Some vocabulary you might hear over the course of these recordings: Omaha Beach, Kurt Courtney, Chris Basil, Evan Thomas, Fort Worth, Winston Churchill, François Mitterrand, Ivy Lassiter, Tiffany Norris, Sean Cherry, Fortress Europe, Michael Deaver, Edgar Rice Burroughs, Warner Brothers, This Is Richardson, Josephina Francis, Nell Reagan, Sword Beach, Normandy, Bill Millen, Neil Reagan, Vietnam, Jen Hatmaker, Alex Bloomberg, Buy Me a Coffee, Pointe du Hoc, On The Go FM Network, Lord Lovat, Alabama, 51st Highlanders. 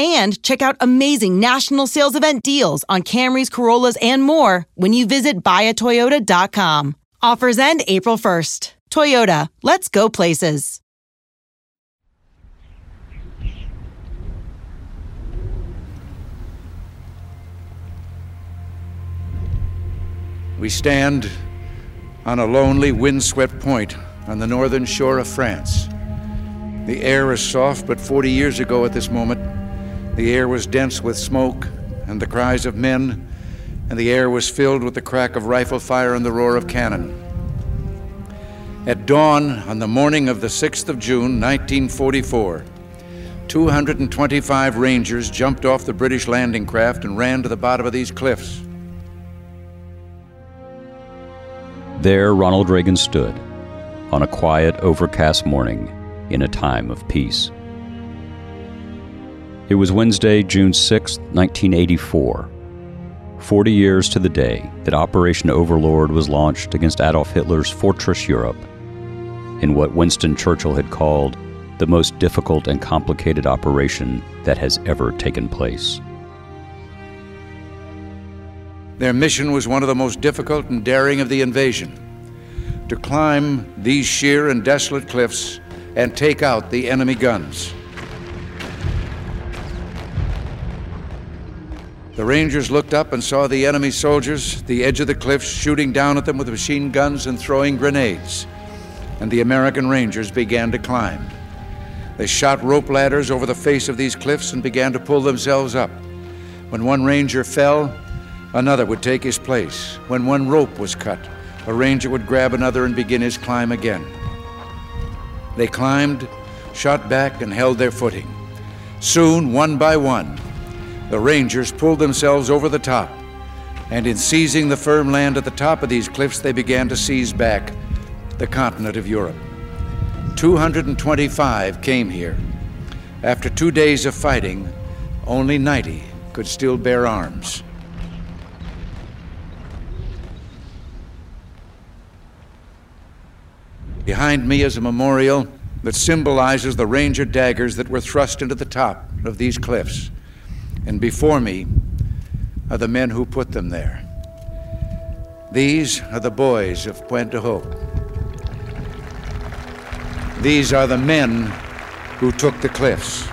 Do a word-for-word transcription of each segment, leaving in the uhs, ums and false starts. And check out amazing national sales event deals on Camrys, Corollas, and more when you visit buy a Toyota dot com. Offers end April first. Toyota, let's go places. We stand on a lonely, windswept point on the northern shore of France. The air is soft, but forty years ago at this moment, the air was dense with smoke and the cries of men, and the air was filled with the crack of rifle fire and the roar of cannon. At dawn on the morning of the sixth of June, nineteen forty-four, two hundred twenty-five Rangers jumped off the British landing craft and ran to the bottom of these cliffs. There Ronald Reagan stood on a quiet, overcast morning in a time of peace. It was Wednesday, June sixth, nineteen eighty-four, forty years to the day that Operation Overlord was launched against Adolf Hitler's Fortress Europe in what Winston Churchill had called the most difficult and complicated operation that has ever taken place. Their mission was one of the most difficult and daring of the invasion, to climb these sheer and desolate cliffs and take out the enemy guns. The Rangers looked up and saw the enemy soldiers, the edge of the cliffs, shooting down at them with machine guns and throwing grenades. And the American Rangers began to climb. They shot rope ladders over the face of these cliffs and began to pull themselves up. When one Ranger fell, another would take his place. When one rope was cut, a Ranger would grab another and begin his climb again. They climbed, shot back, and held their footing. Soon, one by one, the Rangers pulled themselves over the top, and in seizing the firm land at the top of these cliffs, they began to seize back the continent of Europe. two hundred twenty-five came here. After two days of fighting, only ninety could still bear arms. Behind me is a memorial that symbolizes the Ranger daggers that were thrust into the top of these cliffs. And before me are the men who put them there. These are the boys of Pointe du Hoc. These are the men who took the cliffs.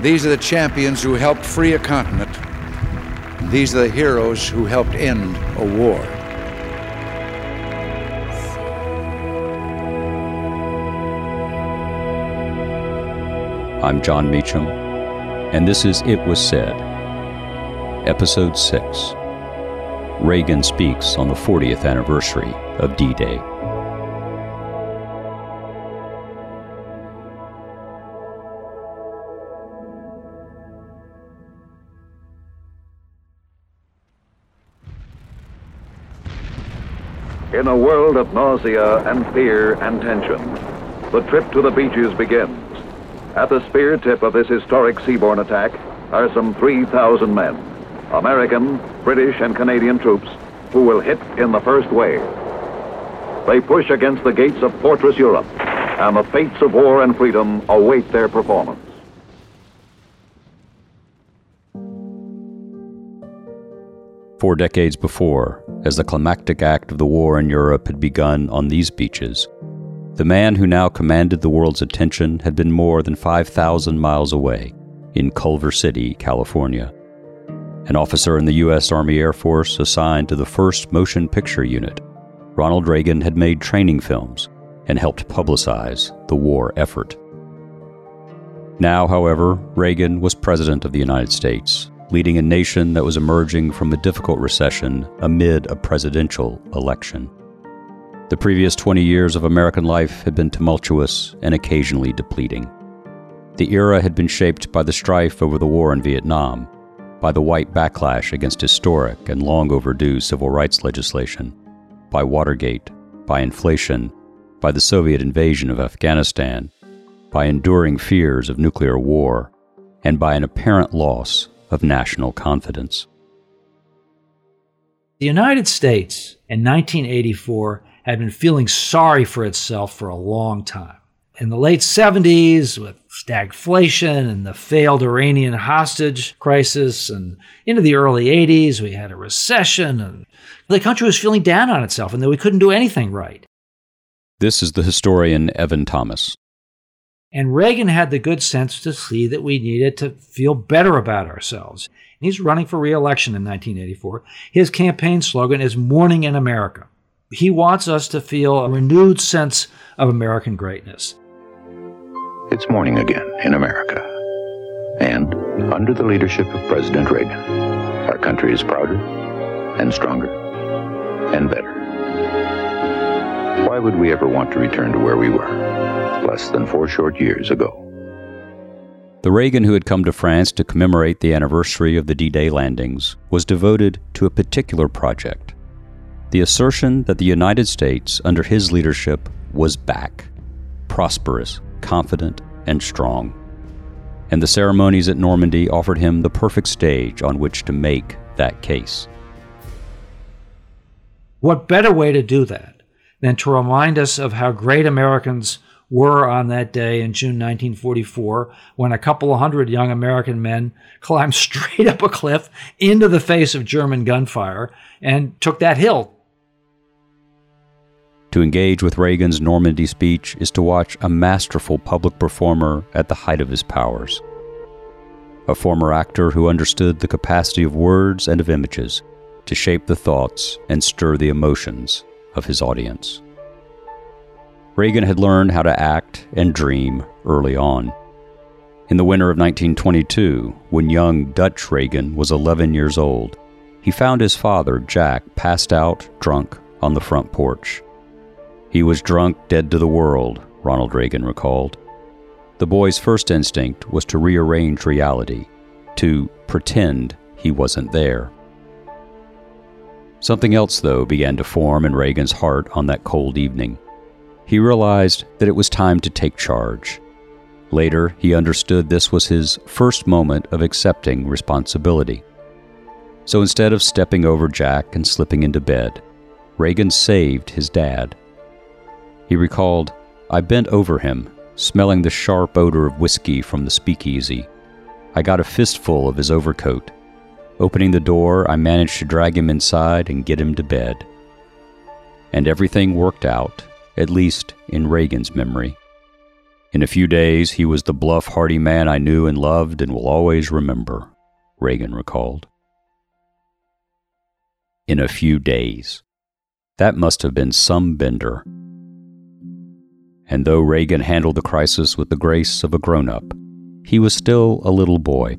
These are the champions who helped free a continent. These are the heroes who helped end a war. I'm John Meacham. And this is It Was Said, Episode six. Reagan speaks on the fortieth anniversary of D-Day. In a world of nausea and fear and tension, the trip to the beaches begins. At the spear tip of this historic seaborne attack are some three thousand men, American, British, and Canadian troops, who will hit in the first wave. They push against the gates of Fortress Europe, and the fates of war and freedom await their performance. Four decades before, as the climactic act of the war in Europe had begun on these beaches, the man who now commanded the world's attention had been more than five thousand miles away in Culver City, California. an officer in the U S Army Air Force assigned to the first Motion Picture Unit, Ronald Reagan had made training films and helped publicize the war effort. Now, however, Reagan was President of the United States, leading a nation that was emerging from a difficult recession amid a presidential election. The previous twenty years of American life had been tumultuous and occasionally depleting. The era had been shaped by the strife over the war in Vietnam, by the white backlash against historic and long overdue civil rights legislation, by Watergate, by inflation, by the Soviet invasion of Afghanistan, by enduring fears of nuclear war, and by an apparent loss of national confidence. The United States in nineteen eighty-four had been feeling sorry for itself for a long time. In the late seventies, with stagflation and the failed Iranian hostage crisis, and into the early eighties, we had a recession, and the country was feeling down on itself and that we couldn't do anything right. This is the historian Evan Thomas. And Reagan had the good sense to see that we needed to feel better about ourselves. And he's running for re-election in nineteen eighty-four. His campaign slogan is "Morning in America." He wants us to feel a renewed sense of American greatness. It's morning again in America. And under the leadership of President Reagan, our country is prouder and stronger and better. Why would we ever want to return to where we were less than four short years ago? The Reagan who had come to France to commemorate the anniversary of the D-Day landings was devoted to a particular project, the assertion that the United States, under his leadership, was back, prosperous, confident, and strong. And the ceremonies at Normandy offered him the perfect stage on which to make that case. What better way to do that than to remind us of how great Americans were on that day in June nineteen forty-four, when a couple of hundred young American men climbed straight up a cliff into the face of German gunfire and took that hill. To engage with Reagan's Normandy speech is to watch a masterful public performer at the height of his powers, a former actor who understood the capacity of words and of images to shape the thoughts and stir the emotions of his audience. Reagan had learned how to act and dream early on. In the winter of nineteen twenty-two, when young Dutch Reagan was eleven years old, he found his father, Jack, passed out drunk on the front porch. He was drunk, dead to the world, Ronald Reagan recalled. The boy's first instinct was to rearrange reality, to pretend he wasn't there. Something else, though, began to form in Reagan's heart on that cold evening. He realized that it was time to take charge. Later, he understood this was his first moment of accepting responsibility. So instead of stepping over Jack and slipping into bed, Reagan saved his dad. He recalled, "I bent over him, smelling the sharp odor of whiskey from the speakeasy. I got a fistful of his overcoat. Opening the door, I managed to drag him inside and get him to bed." And everything worked out, at least in Reagan's memory. In a few days, he was the bluff, hearty man I knew and loved and will always remember, Reagan recalled. In a few days. That must have been some bender. And though Reagan handled the crisis with the grace of a grown-up, he was still a little boy,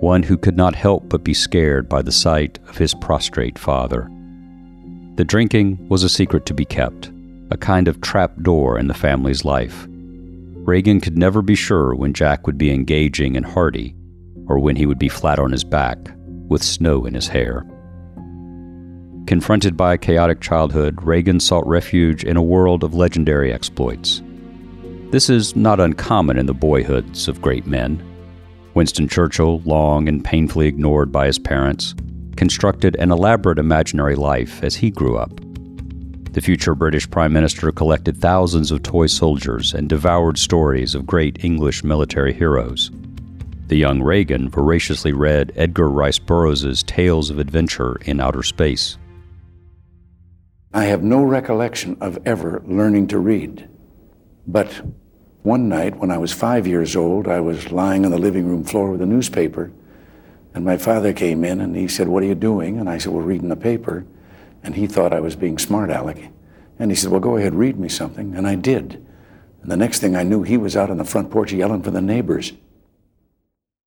one who could not help but be scared by the sight of his prostrate father. The drinking was a secret to be kept, a kind of trapdoor in the family's life. Reagan could never be sure when Jack would be engaging and hearty, or when he would be flat on his back, with snow in his hair. Confronted by a chaotic childhood, Reagan sought refuge in a world of legendary exploits. This is not uncommon in the boyhoods of great men. Winston Churchill, long and painfully ignored by his parents, constructed an elaborate imaginary life as he grew up. The future British Prime Minister collected thousands of toy soldiers and devoured stories of great English military heroes. The young Reagan voraciously read Edgar Rice Burroughs' Tales of Adventure in Outer Space. I have no recollection of ever learning to read. But one night when I was five years old, I was lying on the living room floor with a newspaper, And my father came in and he said, "What are you doing?" And I said, "We're reading the paper." And he thought I was being smart aleck. And he said, "Well, go ahead, read me something." And I did. And the next thing I knew, he was out on the front porch yelling for the neighbors.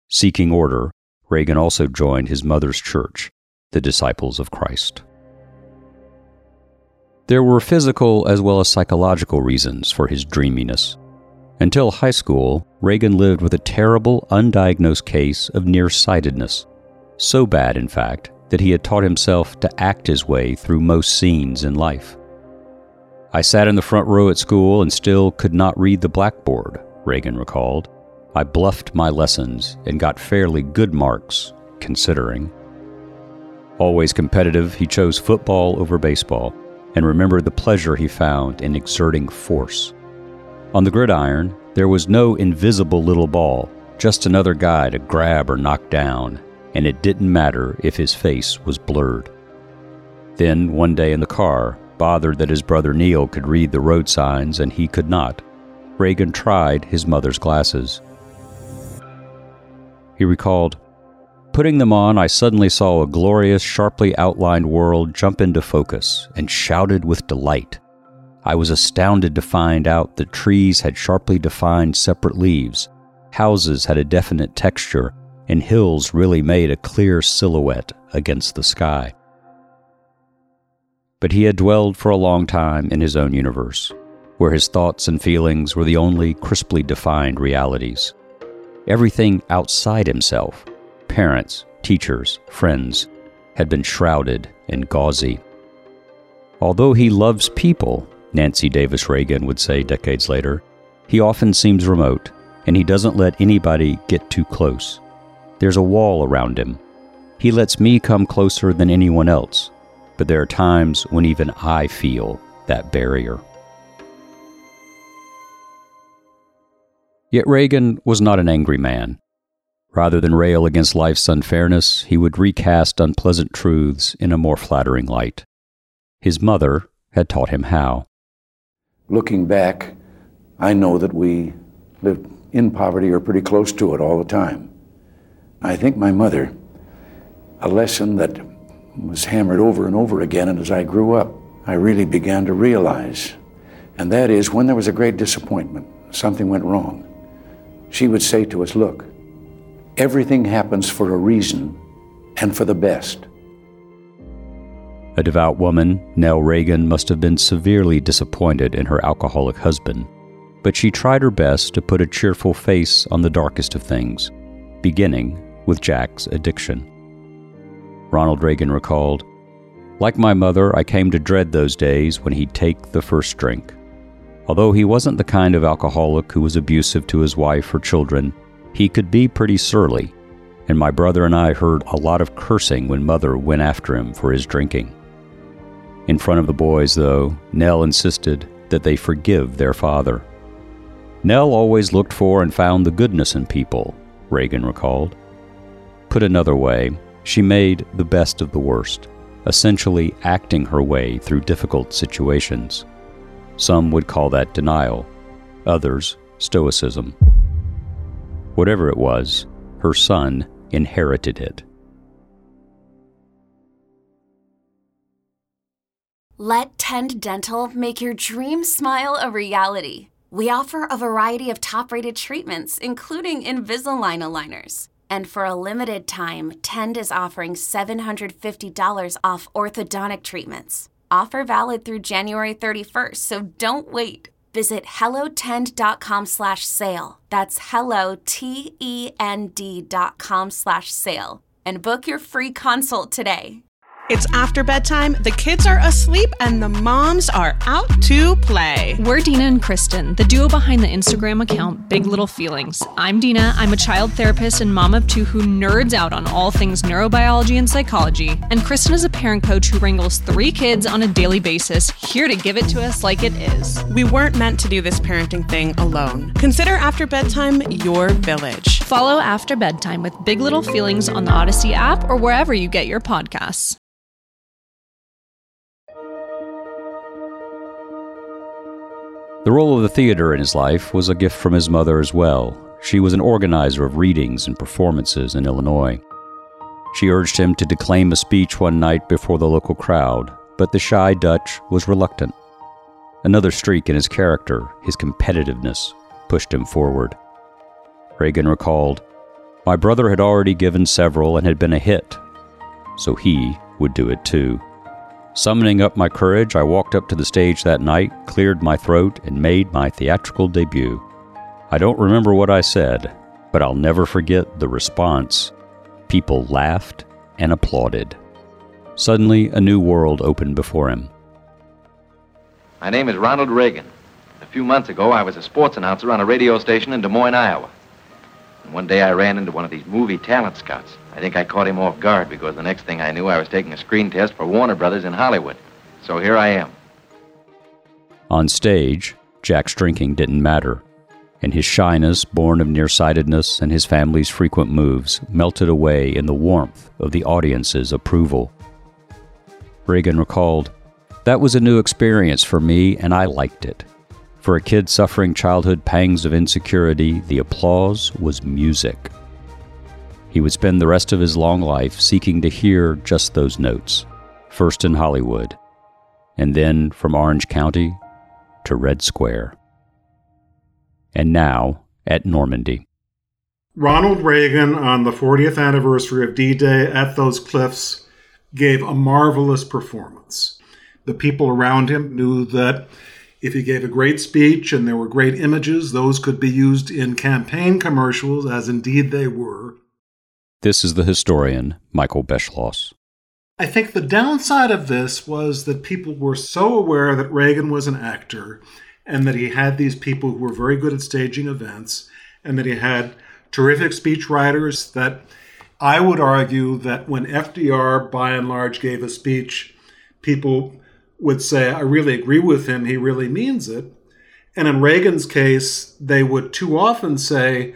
Seeking order, Reagan also joined his mother's church, the Disciples of Christ. There were physical as well as psychological reasons for his dreaminess. Until high school, Reagan lived with a terrible, undiagnosed case of nearsightedness. So bad, in fact, that he had taught himself to act his way through most scenes in life. "I sat in the front row at school and still could not read the blackboard," Reagan recalled. "I bluffed my lessons and got fairly good marks, considering." Always competitive, he chose football over baseball and remembered the pleasure he found in exerting force. On the gridiron, there was no invisible little ball, just another guy to grab or knock down, and it didn't matter if his face was blurred. Then, one day in the car, bothered that his brother Neil could read the road signs and he could not, Reagan tried his mother's glasses. He recalled, "Putting them on, I suddenly saw a glorious, sharply outlined world jump into focus and shouted with delight. I was astounded to find out that trees had sharply defined separate leaves, houses had a definite texture, and hills really made a clear silhouette against the sky." But he had dwelled for a long time in his own universe, where his thoughts and feelings were the only crisply defined realities. Everything outside himself, parents, teachers, friends, had been shrouded and gauzy. Although he loves people, Nancy Davis Reagan would say decades later, he often seems remote, and he doesn't let anybody get too close. There's a wall around him. He lets me come closer than anyone else, but there are times when even I feel that barrier. Yet Reagan was not an angry man. Rather than rail against life's unfairness, he would recast unpleasant truths in a more flattering light. His mother had taught him how. Looking back, I know that we lived in poverty or pretty close to it all the time. I think my mother, a lesson that was hammered over and over again, and as I grew up, I really began to realize, and that is when there was a great disappointment, something went wrong, she would say to us, "Look, everything happens for a reason and for the best." A devout woman, Nell Reagan must have been severely disappointed in her alcoholic husband, but she tried her best to put a cheerful face on the darkest of things, beginning with Jack's addiction. Ronald Reagan recalled, "Like my mother, I came to dread those days when he'd take the first drink. Although he wasn't the kind of alcoholic who was abusive to his wife or children, he could be pretty surly, and my brother and I heard a lot of cursing when Mother went after him for his drinking." In front of the boys, though, Nell insisted that they forgive their father. "Nell always looked for and found the goodness in people," Reagan recalled. Put another way, she made the best of the worst, essentially acting her way through difficult situations. Some would call that denial, others stoicism. Whatever it was, her son inherited it. Let Tend Dental make your dream smile a reality. We offer a variety of top-rated treatments, including Invisalign aligners. And for a limited time, Tend is offering seven hundred fifty dollars off orthodontic treatments. Offer valid through January thirty-first, so don't wait. Visit hellotend.com slash sale. That's hello, T E N D dot com slash sale. And book your free consult today. It's after bedtime, the kids are asleep, and the moms are out to play. We're Dina and Kristen, the duo behind the Instagram account Big Little Feelings. I'm Dina, I'm a child therapist and mom of two who nerds out on all things neurobiology and psychology. And Kristen is a parent coach who wrangles three kids on a daily basis, here to give it to us like it is. We weren't meant to do this parenting thing alone. Consider After Bedtime your village. Follow After Bedtime with Big Little Feelings on the Odyssey app or wherever you get your podcasts. The role of the theater in his life was a gift from his mother as well. She was an organizer of readings and performances in Illinois. She urged him to declaim a speech one night before the local crowd, but the shy Dutch was reluctant. Another streak in his character, his competitiveness, pushed him forward. Reagan recalled, "My brother had already given several and had been a hit, so he would do it too. Summoning up my courage, I walked up to the stage that night, cleared my throat, and made my theatrical debut. I don't remember what I said, but I'll never forget the response. People laughed and applauded." Suddenly, a new world opened before him. My name is Ronald Reagan. A few months ago, I was a sports announcer on a radio station in Des Moines, Iowa. And one day I ran into one of these movie talent scouts. I think I caught him off guard because the next thing I knew I was taking a screen test for Warner Brothers in Hollywood. So here I am. On stage, Jack's drinking didn't matter, and his shyness, born of nearsightedness and his family's frequent moves, melted away in the warmth of the audience's approval. Reagan recalled, "That was a new experience for me, and I liked it. For a kid suffering childhood pangs of insecurity, the applause was music. He would spend the rest of his long life seeking to hear just those notes, first in Hollywood, and then from Orange County to Red Square." And now, at Normandy. Ronald Reagan, on the fortieth anniversary of D-Day at those cliffs, gave a marvelous performance. The people around him knew that if he gave a great speech and there were great images, those could be used in campaign commercials, as indeed they were. This is the historian, Michael Beschloss. I think the downside of this was that people were so aware that Reagan was an actor and that he had these people who were very good at staging events and that he had terrific speech writers that I would argue that when F D R, by and large, gave a speech, people would say, "I really agree with him, he really means it." And in Reagan's case, they would too often say,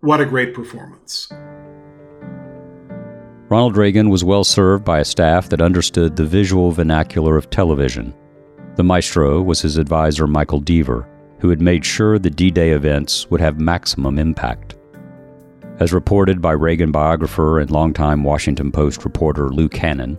"What a great performance." Ronald Reagan was well served by a staff that understood the visual vernacular of television. The maestro was his advisor, Michael Deaver, who had made sure the D-Day events would have maximum impact. As reported by Reagan biographer and longtime Washington Post reporter Lou Cannon,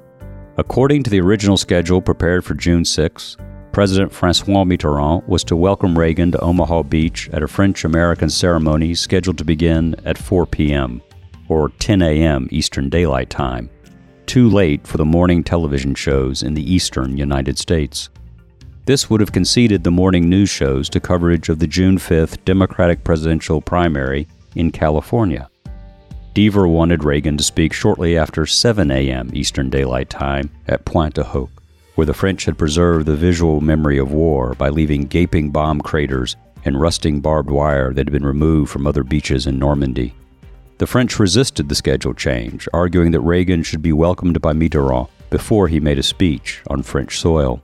according to the original schedule prepared for June sixth, President François Mitterrand was to welcome Reagan to Omaha Beach at a French-American ceremony scheduled to begin at four p.m., or ten a.m. Eastern Daylight Time, too late for the morning television shows in the eastern United States. This would have conceded the morning news shows to coverage of the June fifth Democratic presidential primary in California. Deaver wanted Reagan to speak shortly after seven a.m. Eastern Daylight Time at Pointe du Hoc, where the French had preserved the visual memory of war by leaving gaping bomb craters and rusting barbed wire that had been removed from other beaches in Normandy. The French resisted the schedule change, arguing that Reagan should be welcomed by Mitterrand before he made a speech on French soil.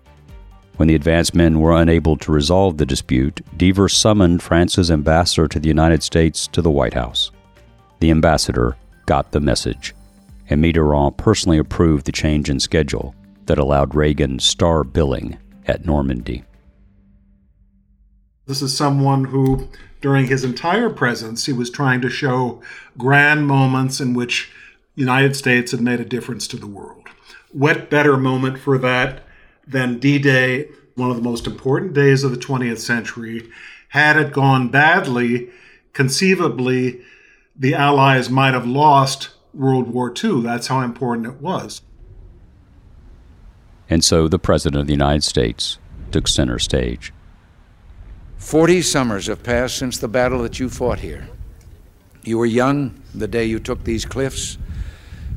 When the advance men were unable to resolve the dispute, Deaver summoned France's ambassador to the United States to the White House. The ambassador got the message, and Mitterrand personally approved the change in schedule that allowed Reagan star billing at Normandy. This is someone who, during his entire presence, he was trying to show grand moments in which the United States had made a difference to the world. What better moment for that than D-Day, one of the most important days of the twentieth century? Had it gone badly, conceivably, the Allies might have lost World War Two. That's how important it was. And so the President of the United States took center stage. Forty summers have passed since the battle that you fought here. You were young the day you took these cliffs.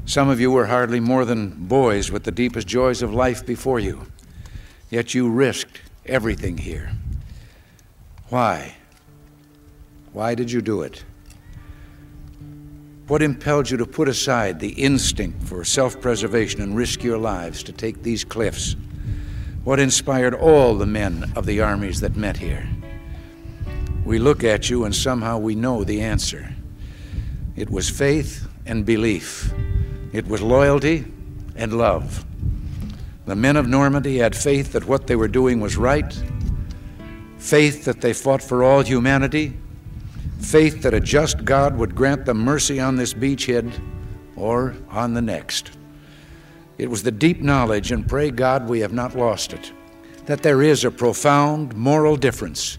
Some of you were hardly more than boys with the deepest joys of life before you. Yet you risked everything here. Why? Why did you do it? What impelled you to put aside the instinct for self-preservation and risk your lives to take these cliffs? What inspired all the men of the armies that met here? We look at you and somehow we know the answer. It was faith and belief. It was loyalty and love. The men of Normandy had faith that what they were doing was right, faith that they fought for all humanity, faith that a just God would grant them mercy on this beachhead or on the next. It was the deep knowledge, and pray God we have not lost it, that there is a profound moral difference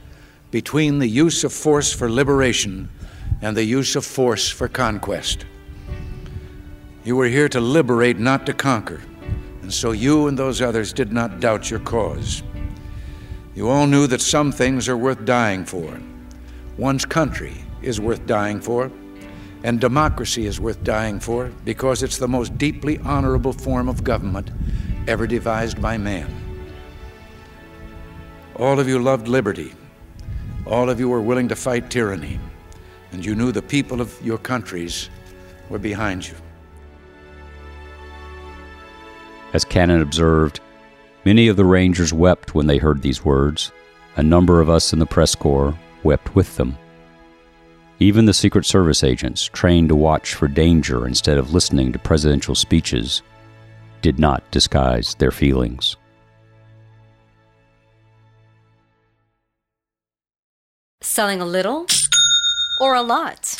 between the use of force for liberation and the use of force for conquest. You were here to liberate, not to conquer, and so you and those others did not doubt your cause. You all knew that some things are worth dying for. One's country is worth dying for, and democracy is worth dying for, because it's the most deeply honorable form of government ever devised by man. All of you loved liberty. All of you were willing to fight tyranny, and you knew the people of your countries were behind you. As Cannon observed, many of the Rangers wept when they heard these words. A number of us in the press corps wept with them. Even the Secret Service agents, trained to watch for danger instead of listening to presidential speeches, did not disguise their feelings. Selling a little or a lot?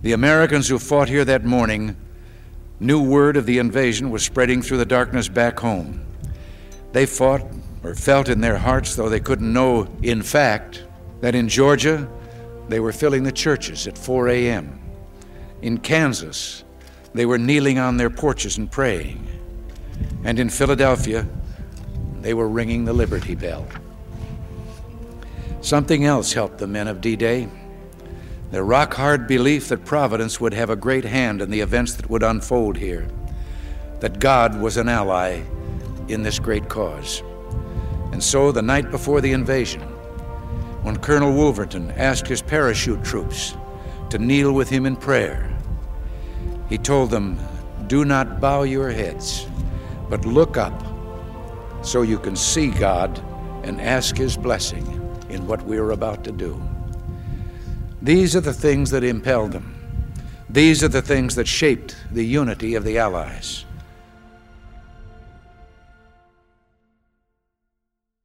The Americans who fought here that morning knew word of the invasion was spreading through the darkness back home. They fought, or felt in their hearts, though they couldn't know in fact, that in Georgia they were filling the churches at four a.m. In Kansas, they were kneeling on their porches and praying. And in Philadelphia, they were ringing the Liberty Bell. Something else helped the men of D-Day. Their rock-hard belief that Providence would have a great hand in the events that would unfold here, that God was an ally in this great cause. And so, the night before the invasion, when Colonel Wolverton asked his parachute troops to kneel with him in prayer, he told them, "Do not bow your heads, but look up so you can see God and ask His blessing in what we are about to do." These are the things that impelled them. These are the things that shaped the unity of the Allies.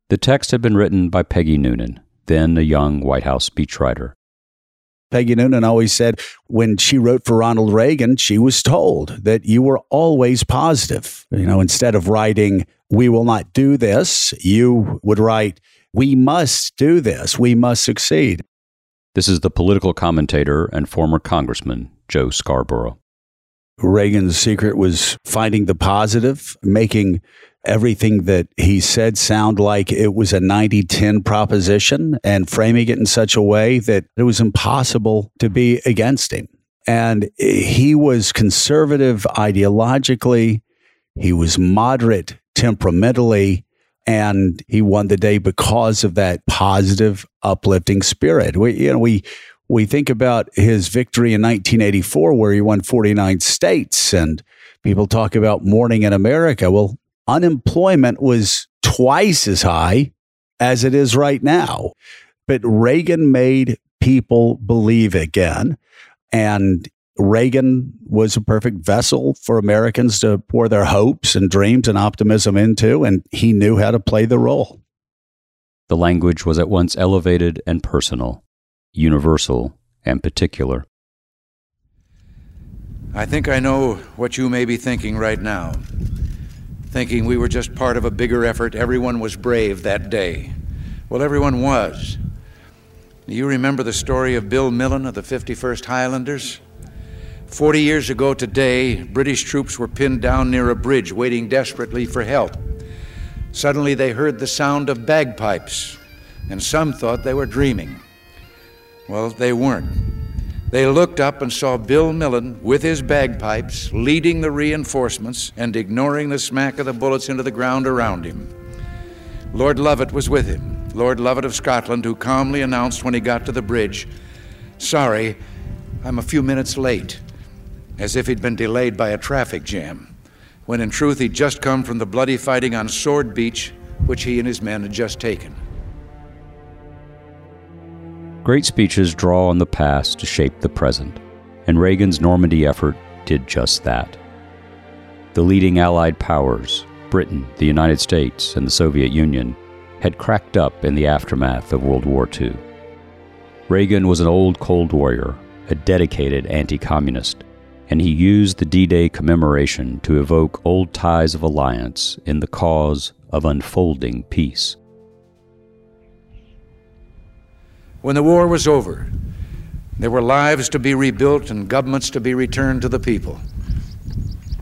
The text had been written by Peggy Noonan, then a young White House speechwriter. Peggy Noonan always said when she wrote for Ronald Reagan, she was told that you were always positive. You know, instead of writing, "We will not do this," you would write, "We must do this. We must succeed." This is the political commentator and former Congressman Joe Scarborough. Reagan's secret was finding the positive, making everything that he said sound like it was a ninety ten proposition and framing it in such a way that it was impossible to be against him. And he was conservative ideologically. He was moderate temperamentally, and he won the day because of that positive, uplifting spirit. We, you know, we we think about his victory in nineteen eighty-four, where he won forty-nine states, and people talk about mourning in America. Well, unemployment was twice as high as it is right now. But Reagan made people believe again. And Reagan was a perfect vessel for Americans to pour their hopes and dreams and optimism into, and he knew how to play the role. The language was at once elevated and personal, universal and particular. I think I know what you may be thinking right now, thinking we were just part of a bigger effort. Everyone was brave that day. Well, everyone was. Do you remember the story of Bill Millen of the fifty-first Highlanders? Forty years ago today, British troops were pinned down near a bridge, waiting desperately for help. Suddenly they heard the sound of bagpipes, and some thought they were dreaming. Well, they weren't. They looked up and saw Bill Millen with his bagpipes leading the reinforcements and ignoring the smack of the bullets into the ground around him. Lord Lovat was with him, Lord Lovat of Scotland, who calmly announced when he got to the bridge, "Sorry, I'm a few minutes late," as if he'd been delayed by a traffic jam, when in truth he'd just come from the bloody fighting on Sword Beach, which he and his men had just taken. Great speeches draw on the past to shape the present, and Reagan's Normandy effort did just that. The leading Allied powers, Britain, the United States, and the Soviet Union, had cracked up in the aftermath of World War Two. Reagan was an old Cold Warrior, a dedicated anti-communist, and he used the D-Day commemoration to evoke old ties of alliance in the cause of unfolding peace. When the war was over, there were lives to be rebuilt and governments to be returned to the people.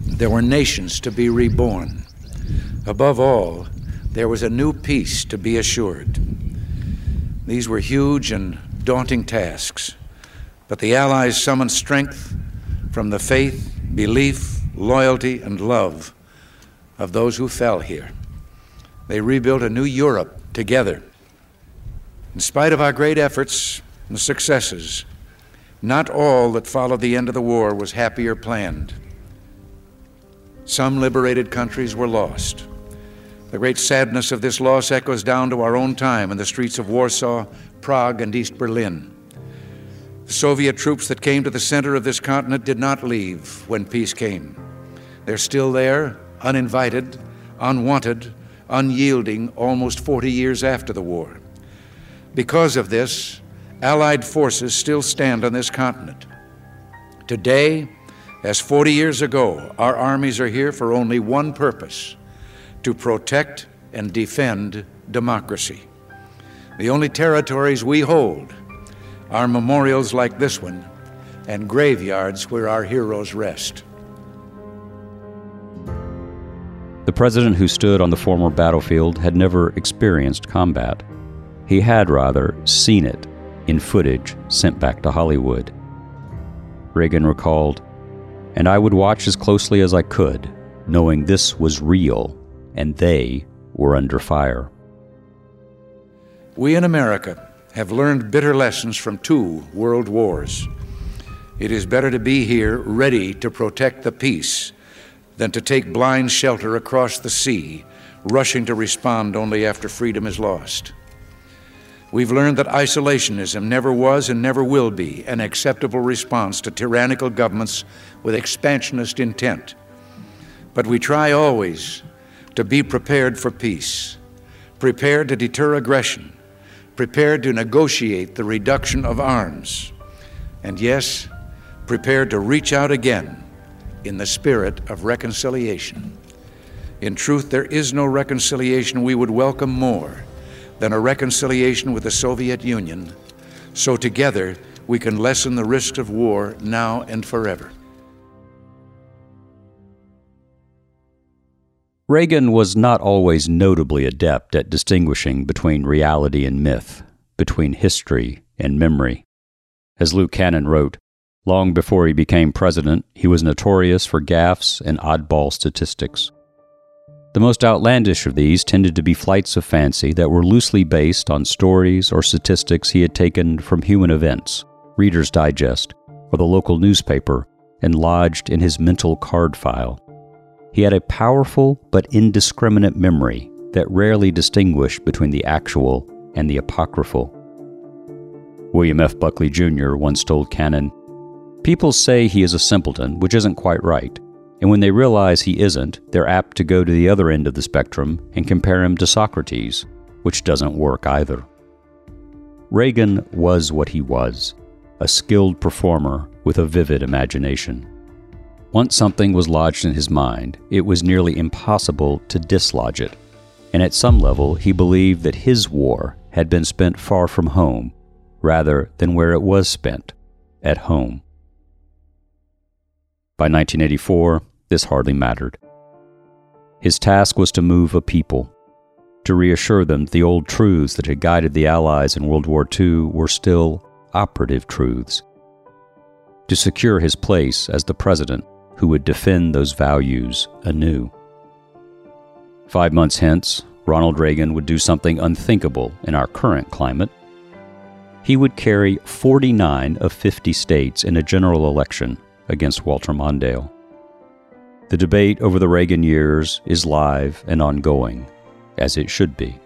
There were nations to be reborn. Above all, there was a new peace to be assured. These were huge and daunting tasks, but the Allies summoned strength from the faith, belief, loyalty, and love of those who fell here. They rebuilt a new Europe together. In spite of our great efforts and successes, not all that followed the end of the war was happy or planned. Some liberated countries were lost. The great sadness of this loss echoes down to our own time in the streets of Warsaw, Prague, and East Berlin. The Soviet troops that came to the center of this continent did not leave when peace came. They're still there, uninvited, unwanted, unyielding, almost forty years after the war. Because of this, Allied forces still stand on this continent. Today, as forty years ago, our armies are here for only one purpose: to protect and defend democracy. The only territories we hold are memorials like this one and graveyards where our heroes rest. The president who stood on the former battlefield had never experienced combat. He had, rather, seen it in footage sent back to Hollywood. Reagan recalled, "And I would watch as closely as I could, knowing this was real and they were under fire." We in America have learned bitter lessons from two world wars. It is better to be here ready to protect the peace than to take blind shelter across the sea, rushing to respond only after freedom is lost. We've learned that isolationism never was and never will be an acceptable response to tyrannical governments with expansionist intent. But we try always to be prepared for peace, prepared to deter aggression, prepared to negotiate the reduction of arms, and yes, prepared to reach out again in the spirit of reconciliation. In truth, there is no reconciliation we would welcome more than a reconciliation with the Soviet Union, so together we can lessen the risks of war now and forever. Reagan was not always notably adept at distinguishing between reality and myth, between history and memory. As Lou Cannon wrote, long before he became president, he was notorious for gaffes and oddball statistics. The most outlandish of these tended to be flights of fancy that were loosely based on stories or statistics he had taken from human events, Reader's Digest, or the local newspaper, and lodged in his mental card file. He had a powerful but indiscriminate memory that rarely distinguished between the actual and the apocryphal. William F. Buckley Junior once told Cannon, "People say he is a simpleton, which isn't quite right. And when they realize he isn't, they're apt to go to the other end of the spectrum and compare him to Socrates, which doesn't work either." Reagan was what he was, a skilled performer with a vivid imagination. Once something was lodged in his mind, it was nearly impossible to dislodge it, and at some level he believed that his war had been spent far from home, rather than where it was spent, at home. By nineteen eighty-four, this hardly mattered. His task was to move a people, to reassure them that the old truths that had guided the Allies in World War Two were still operative truths, to secure his place as the president who would defend those values anew. Five months hence, Ronald Reagan would do something unthinkable in our current climate. He would carry forty-nine of fifty states in a general election against Walter Mondale. The debate over the Reagan years is live and ongoing, as it should be.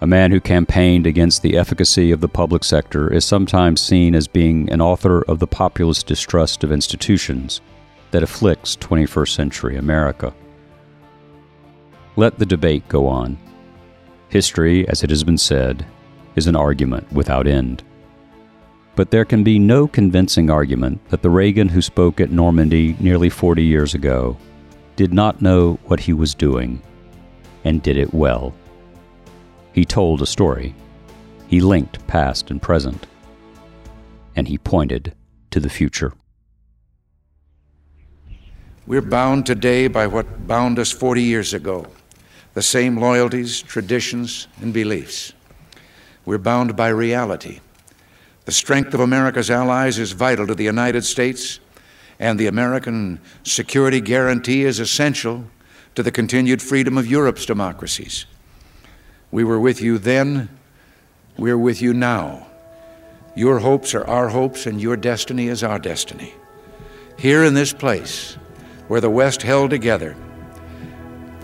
A man who campaigned against the efficacy of the public sector is sometimes seen as being an author of the populist distrust of institutions that afflicts twenty-first century America. Let the debate go on. History, as it has been said, is an argument without end. But there can be no convincing argument that the Reagan who spoke at Normandy nearly forty years ago did not know what he was doing, and did it well. He told a story. He linked past and present. And he pointed to the future. We're bound today by what bound us forty years ago, the same loyalties, traditions, and beliefs. We're bound by reality. The strength of America's allies is vital to the United States, and the American security guarantee is essential to the continued freedom of Europe's democracies. We were with you then, we're with you now. Your hopes are our hopes, and your destiny is our destiny. Here in this place, where the West held together,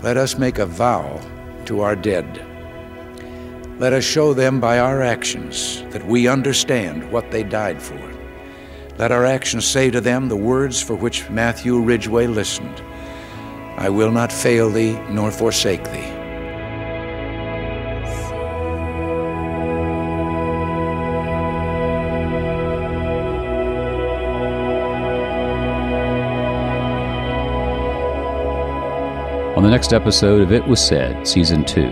let us make a vow to our dead. Let us show them by our actions that we understand what they died for. Let our actions say to them the words for which Matthew Ridgway listened, "I will not fail thee nor forsake thee." On the next episode of It Was Said, Season two,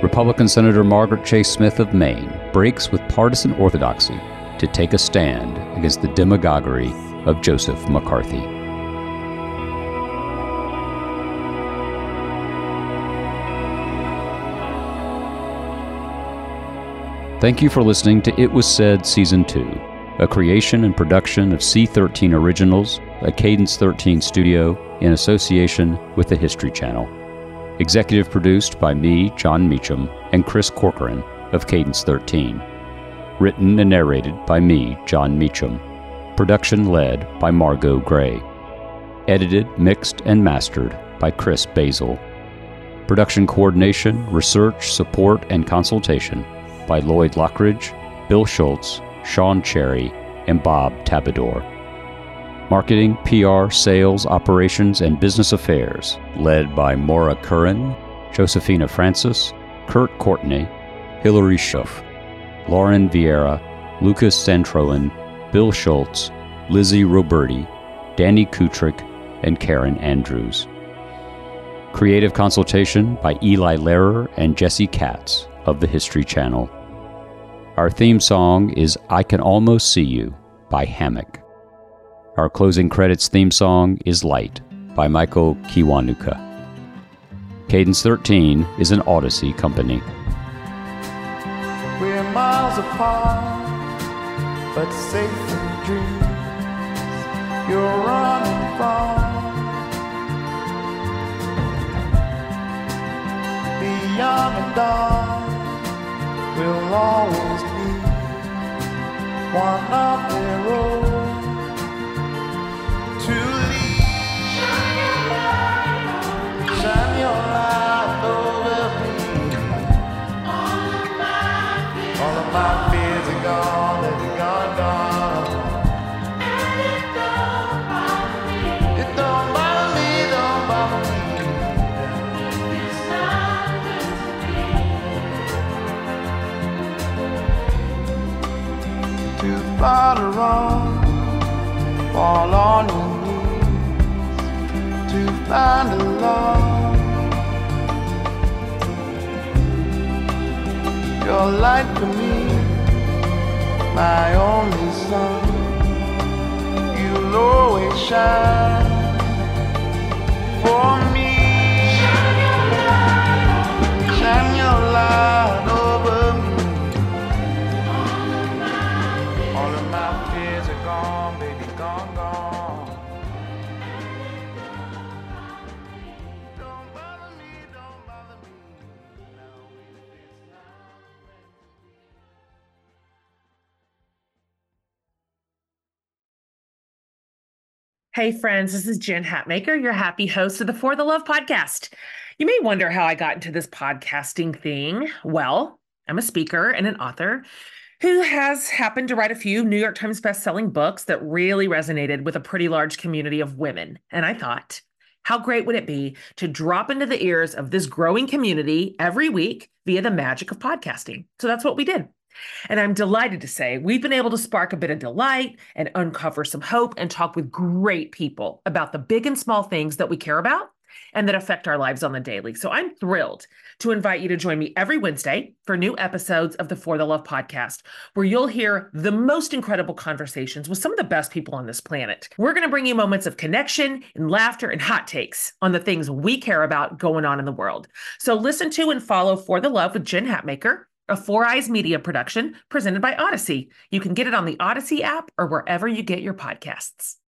Republican Senator Margaret Chase Smith of Maine breaks with partisan orthodoxy to take a stand against the demagoguery of Joseph McCarthy. Thank you for listening to It Was Said Season two, a creation and production of C thirteen Originals, a Cadence thirteen studio in association with the History Channel. Executive produced by me, John Meacham, and Chris Corcoran of Cadence thirteen. Written and narrated by me, John Meacham. Production led by Margot Gray. Edited, mixed, and mastered by Chris Basil. Production coordination, research, support, and consultation by Lloyd Lockridge, Bill Schultz, Sean Cherry, and Bob Tabador. Marketing, P R, Sales, Operations, and Business Affairs, led by Maura Curran, Josephina Francis, Kurt Courtney, Hilary Schuff, Lauren Vieira, Lucas Santroen, Bill Schultz, Lizzie Roberti, Danny Kutrick, and Karen Andrews. Creative consultation by Eli Lehrer and Jesse Katz of the History Channel. Our theme song is "I Can Almost See You" by Hammock. Our closing credits theme song is "Light" by Michael Kiwanuka. Cadence thirteen is an Odyssey company. We're miles apart, but safe in dreams. You're running far. young and dumb will always be one of their own to lead. Shine your light over me. All of my fears, all of my fears are gone, they're gone, gone. Flutter on, fall on your knees to find a love. Your light for me, my only sun, you'll always shine for me. Shine your light, shine your light over me. Hey friends, this is Jen Hatmaker, your happy host of the For the Love podcast. You may wonder how I got into this podcasting thing. Well, I'm a speaker and an author who has happened to write a few New York Times bestselling books that really resonated with a pretty large community of women. And I thought, how great would it be to drop into the ears of this growing community every week via the magic of podcasting? So that's what we did. And I'm delighted to say we've been able to spark a bit of delight and uncover some hope and talk with great people about the big and small things that we care about and that affect our lives on the daily. So I'm thrilled to invite you to join me every Wednesday for new episodes of the For the Love podcast, where you'll hear the most incredible conversations with some of the best people on this planet. We're going to bring you moments of connection and laughter and hot takes on the things we care about going on in the world. So listen to and follow For the Love with Jen Hatmaker, a Four Eyes Media production presented by Odyssey. You can get it on the Odyssey app or wherever you get your podcasts.